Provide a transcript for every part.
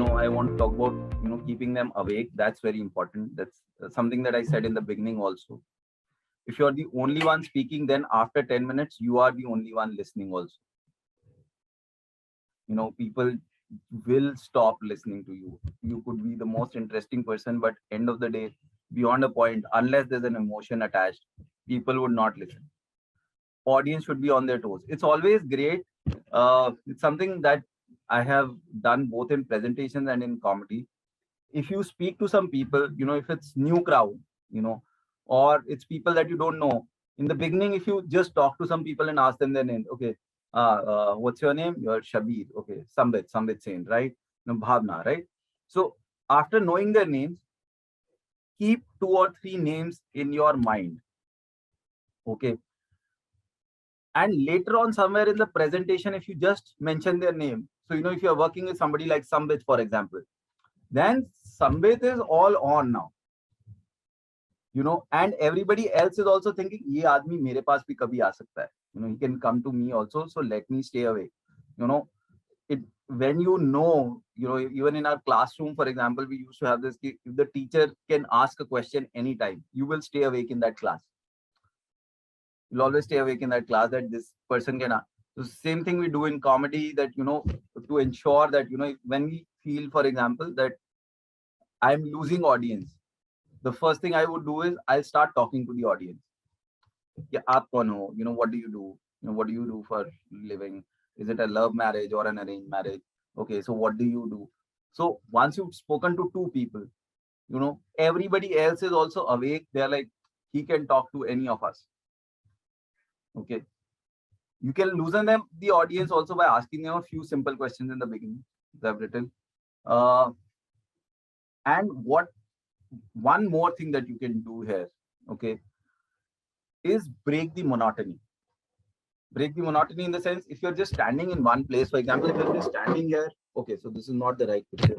I want to talk about, keeping them awake. That's very important. That's something that I said in the beginning also. If you're the only one speaking, then after 10 minutes, you are the only one listening also. People will stop listening to you. You could be the most interesting person, but end of the day, beyond a point, unless there's an emotion attached, people would not listen. Audience should be on their toes. It's always great. It's something that I have done both in presentations and in comedy. If you speak to some people, if it's new crowd, or it's people that you don't know, in the beginning, if you just talk to some people and ask them their name, okay, what's your name? You're Shabir. Okay, Sambit Sen, right? Bhavna, right? So after knowing their names, keep 2 or 3 names in your mind. Okay. And later on, somewhere in the presentation, if you just mention their name, so, if you're working with somebody like Sambit, for example, then Sambit is all on now, and everybody else is also thinking, ye aadmi mere paas bhi kabhi aa sakta hai. He can come to me also, so let me stay away. When even in our classroom, for example, we used to have this, if the teacher can ask a question anytime, you will stay awake in that class. You'll always stay awake in that class that this person can ask. So same thing we do in comedy that, to ensure that, when we feel, for example, that I'm losing audience, the first thing I would do is I'll start talking to the audience. Yeah, aap kaun ho? What do you do? What do you do for living? Is it a love marriage or an arranged marriage? Okay, so what do you do? So once you've spoken to 2 people, everybody else is also awake. They're like, he can talk to any of us. Okay. You can loosen them, the audience also by asking them a few simple questions in the beginning, as I've written. And one more thing that you can do here, okay, is break the monotony. Break the monotony in the sense, if you're just standing in one place, for example, if you're just standing here, okay, so this is not the right picture.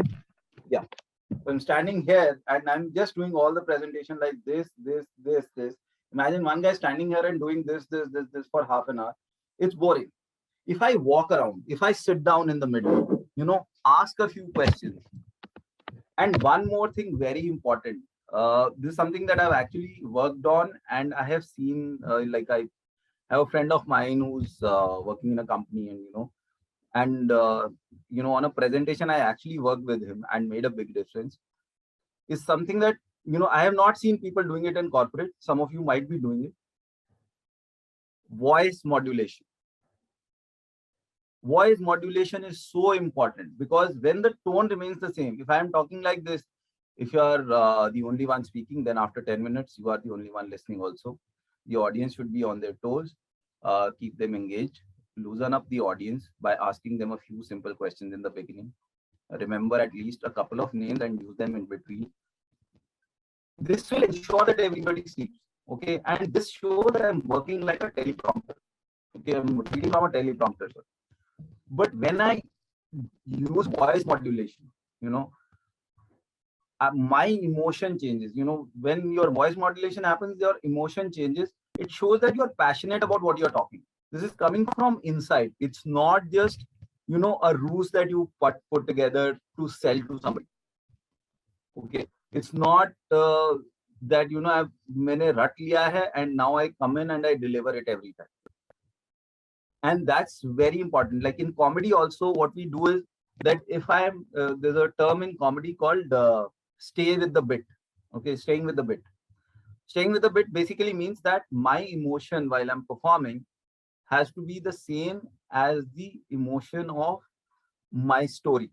Yeah, so I'm standing here and I'm just doing all the presentation like this, this, this, this. Imagine one guy standing here and doing this, this, this, this for ½ an hour. It's boring. If I walk around, if I sit down in the middle, ask a few questions. And one more thing, very important. This is something that I've actually worked on and I have seen, like I have a friend of mine who's working in a company and, on a presentation, I actually worked with him and made a big difference. It's something that, I have not seen people doing it in corporate. Some of you might be doing it. Voice modulation. Voice modulation is so important because when the tone remains the same, if I am talking like this, if you are the only one speaking, then after 10 minutes, you are the only one listening also. The audience should be on their toes, keep them engaged, loosen up the audience by asking them a few simple questions in the beginning. Remember at least a couple of names and use them in between. This will ensure that everybody sleeps, okay? And this shows that I'm working like a teleprompter, okay? I'm reading from a teleprompter. But when I use voice modulation, my emotion changes. When your voice modulation happens, your emotion changes. It shows that you're passionate about what you're talking. This is coming from inside. It's not just, a ruse that you put together to sell to somebody, okay? It's not that, I've maine rat liya hai and now I come in and I deliver it every time. And that's very important. Like in comedy also, what we do is that if I'm, there's a term in comedy called stay with the bit. Okay, staying with the bit. Staying with the bit basically means that my emotion while I'm performing has to be the same as the emotion of my story.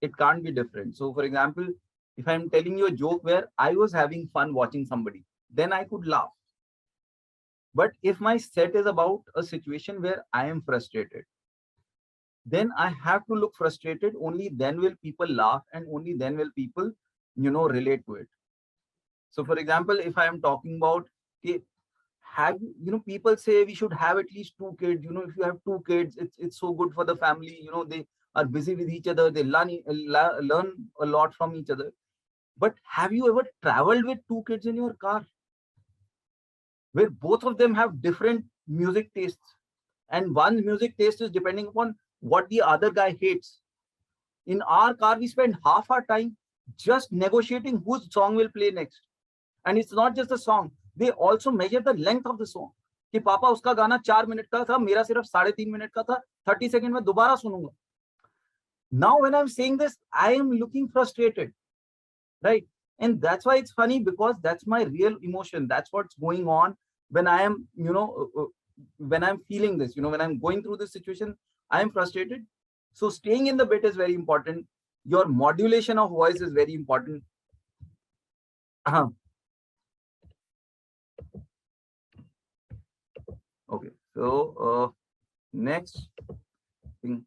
It can't be different. So for example, if I'm telling you a joke where I was having fun watching somebody, then I could laugh. But if my set is about a situation where I am frustrated, then I have to look frustrated. Only then will people laugh and only then will people, relate to it. So for example, if I am talking about, people say we should have at least 2 kids, if you have 2 kids, it's so good for the family, they are busy with each other. They learn a lot from each other. But have you ever traveled with 2 kids in your car where both of them have different music tastes and one's music taste is depending upon what the other guy hates? In our car, we spend half our time just negotiating whose song will play next. And it's not just the song. They also measure the length of the song. कि पापा उसका गाना 4 minute का था, मेरा सिर्फ 3.5 minute का था, 30 सेकंड में दोबारा सुनूंगा. Now when I'm saying this, I am looking frustrated, right? And that's why it's funny, because that's my real emotion. That's what's going on when I am, you know, when I'm feeling this, you know, when I'm going through this situation, I am frustrated. So staying in the bit is very important. Your modulation of voice is very important. Okay, so next thing.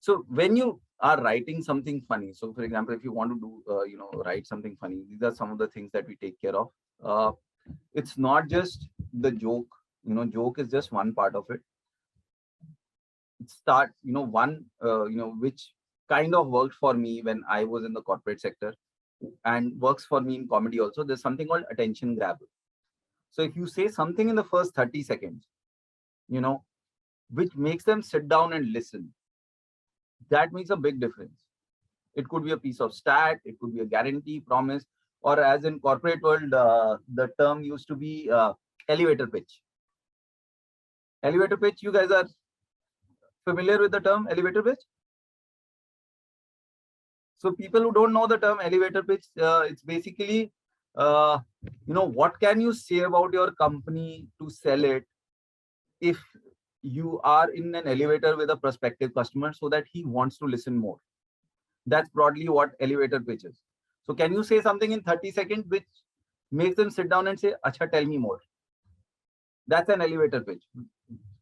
So when you are writing something funny, so for example, if you want to do, you know, write something funny, these are some of the things that we take care of. It's not just the joke, you know, joke is just one part of it. Start, you know, one, you know, which kind of worked for me when I was in the corporate sector and works for me in comedy also. There's something called attention grab. So if you say something in the first 30 seconds, you know, which makes them sit down and listen, that makes a big difference. It could be a piece of stat, it could be a guarantee, promise, or as in corporate world, the term used to be elevator pitch. Elevator pitch, you guys are familiar with the term elevator pitch? So people who don't know the term elevator pitch, it's basically, you know, what can you say about your company to sell it if you are in an elevator with a prospective customer so that he wants to listen more. That's broadly what elevator pitch is. So can you say something in 30 seconds which makes them sit down and say, "Acha, tell me more." That's an elevator pitch.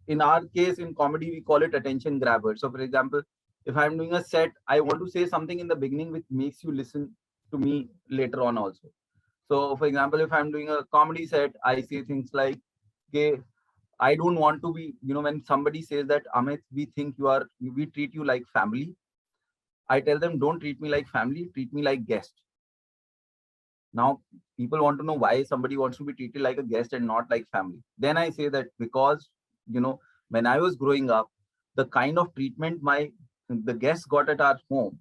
In our case, in comedy, we call it attention grabber. So for example, if I'm doing a set, I want to say something in the beginning which makes you listen to me later on also. So for example, if I'm doing a comedy set, I say things like, okay, I don't want to be, you know, when somebody says that, "Amit, we think you are, we treat you like family." I tell them, "Don't treat me like family, treat me like guest." Now, people want to know why somebody wants to be treated like a guest and not like family. Then I say that because, you know, when I was growing up, the kind of treatment the guests got at our home,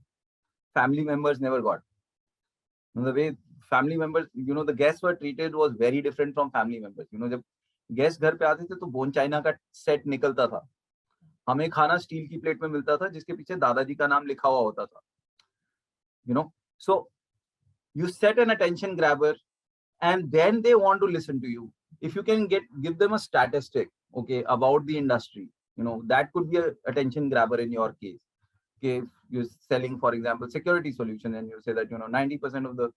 family members never got. And the way family members, you know, the guests were treated was very different from family members. You know, जब guests घर पे आते थे तो bone china का set निकलता था, हमें खाना steel की plate में मिलता था जिसके पीछे दादाजी का नाम लिखा हुआ होता था. You know, so you set an attention grabber, and then they want to listen to you. If you can give them a statistic, okay, about the industry, you know, that could be an attention grabber in your case. Okay, if you're selling, for example, security solution, and you say that, you know, 90% of the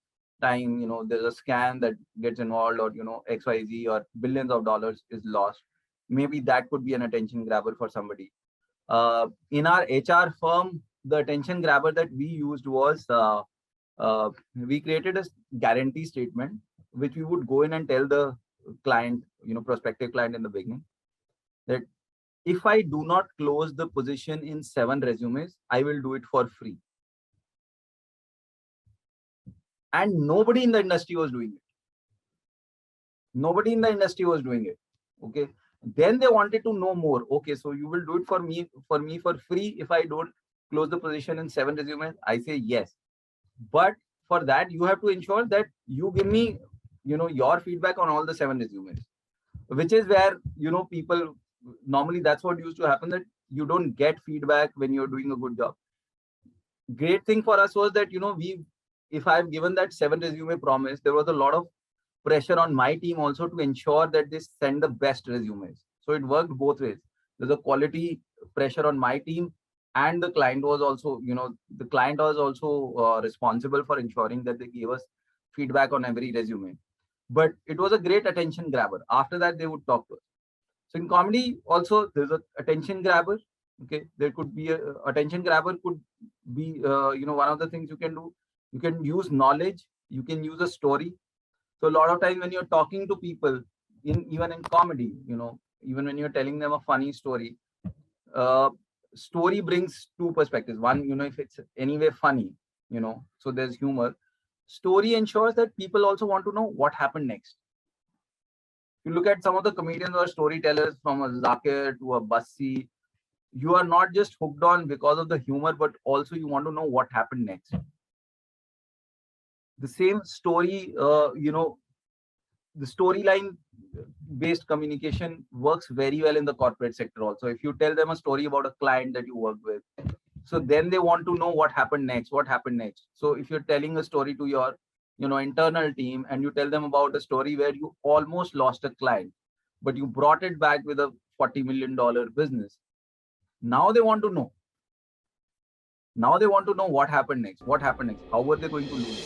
time, you know, there's a scam that gets involved, or, you know, XYZ, or billions of dollars is lost. Maybe that could be an attention grabber for somebody. In our HR firm, the attention grabber that we used was, we created a guarantee statement, which we would go in and tell the client, you know, prospective client in the beginning, that if I do not close the position in 7 resumes, I will do it for free. And nobody in the industry was doing it. Nobody in the industry was doing it. Okay. Then they wanted to know more. Okay, so you will do it for me for free if I don't close the position in 7 resumes. I say yes. But for that, you have to ensure that you give me, you know, your feedback on all the 7 resumes, which is where, you know, people normally, that's what used to happen, that you don't get feedback when you're doing a good job. Great thing for us was that, you know, if I've given that 7 resume promise, there was a lot of pressure on my team also to ensure that they send the best resumes. So it worked both ways. There's a quality pressure on my team, and the client was also, you know, the client was also responsible for ensuring that they gave us feedback on every resume. But it was a great attention grabber. After that, they would talk to us. So in comedy also, there's an attention grabber. Okay, there could be a attention grabber could be, you know, one of the things you can do. You can use knowledge, you can use a story. So a lot of time when you're talking to people, even in comedy, you know, even when you're telling them a funny story, story brings two perspectives. One, you know, if it's anyway funny, you know, so there's humor. Story ensures that people also want to know what happened next. You look at some of the comedians or storytellers, from a Zakir to a Bassi, you are not just hooked on because of the humor, but also you want to know what happened next. The same story, the storyline based communication works very well in the corporate sector also. If you tell them a story about a client that you work with, so then they want to know what happened next, what happened next. So if you're telling a story to your, internal team and you tell them about a story where you almost lost a client, but you brought it back with a $40 million business. Now they want to know. Now they want to know what happened next. What happened next? How were they going to lose?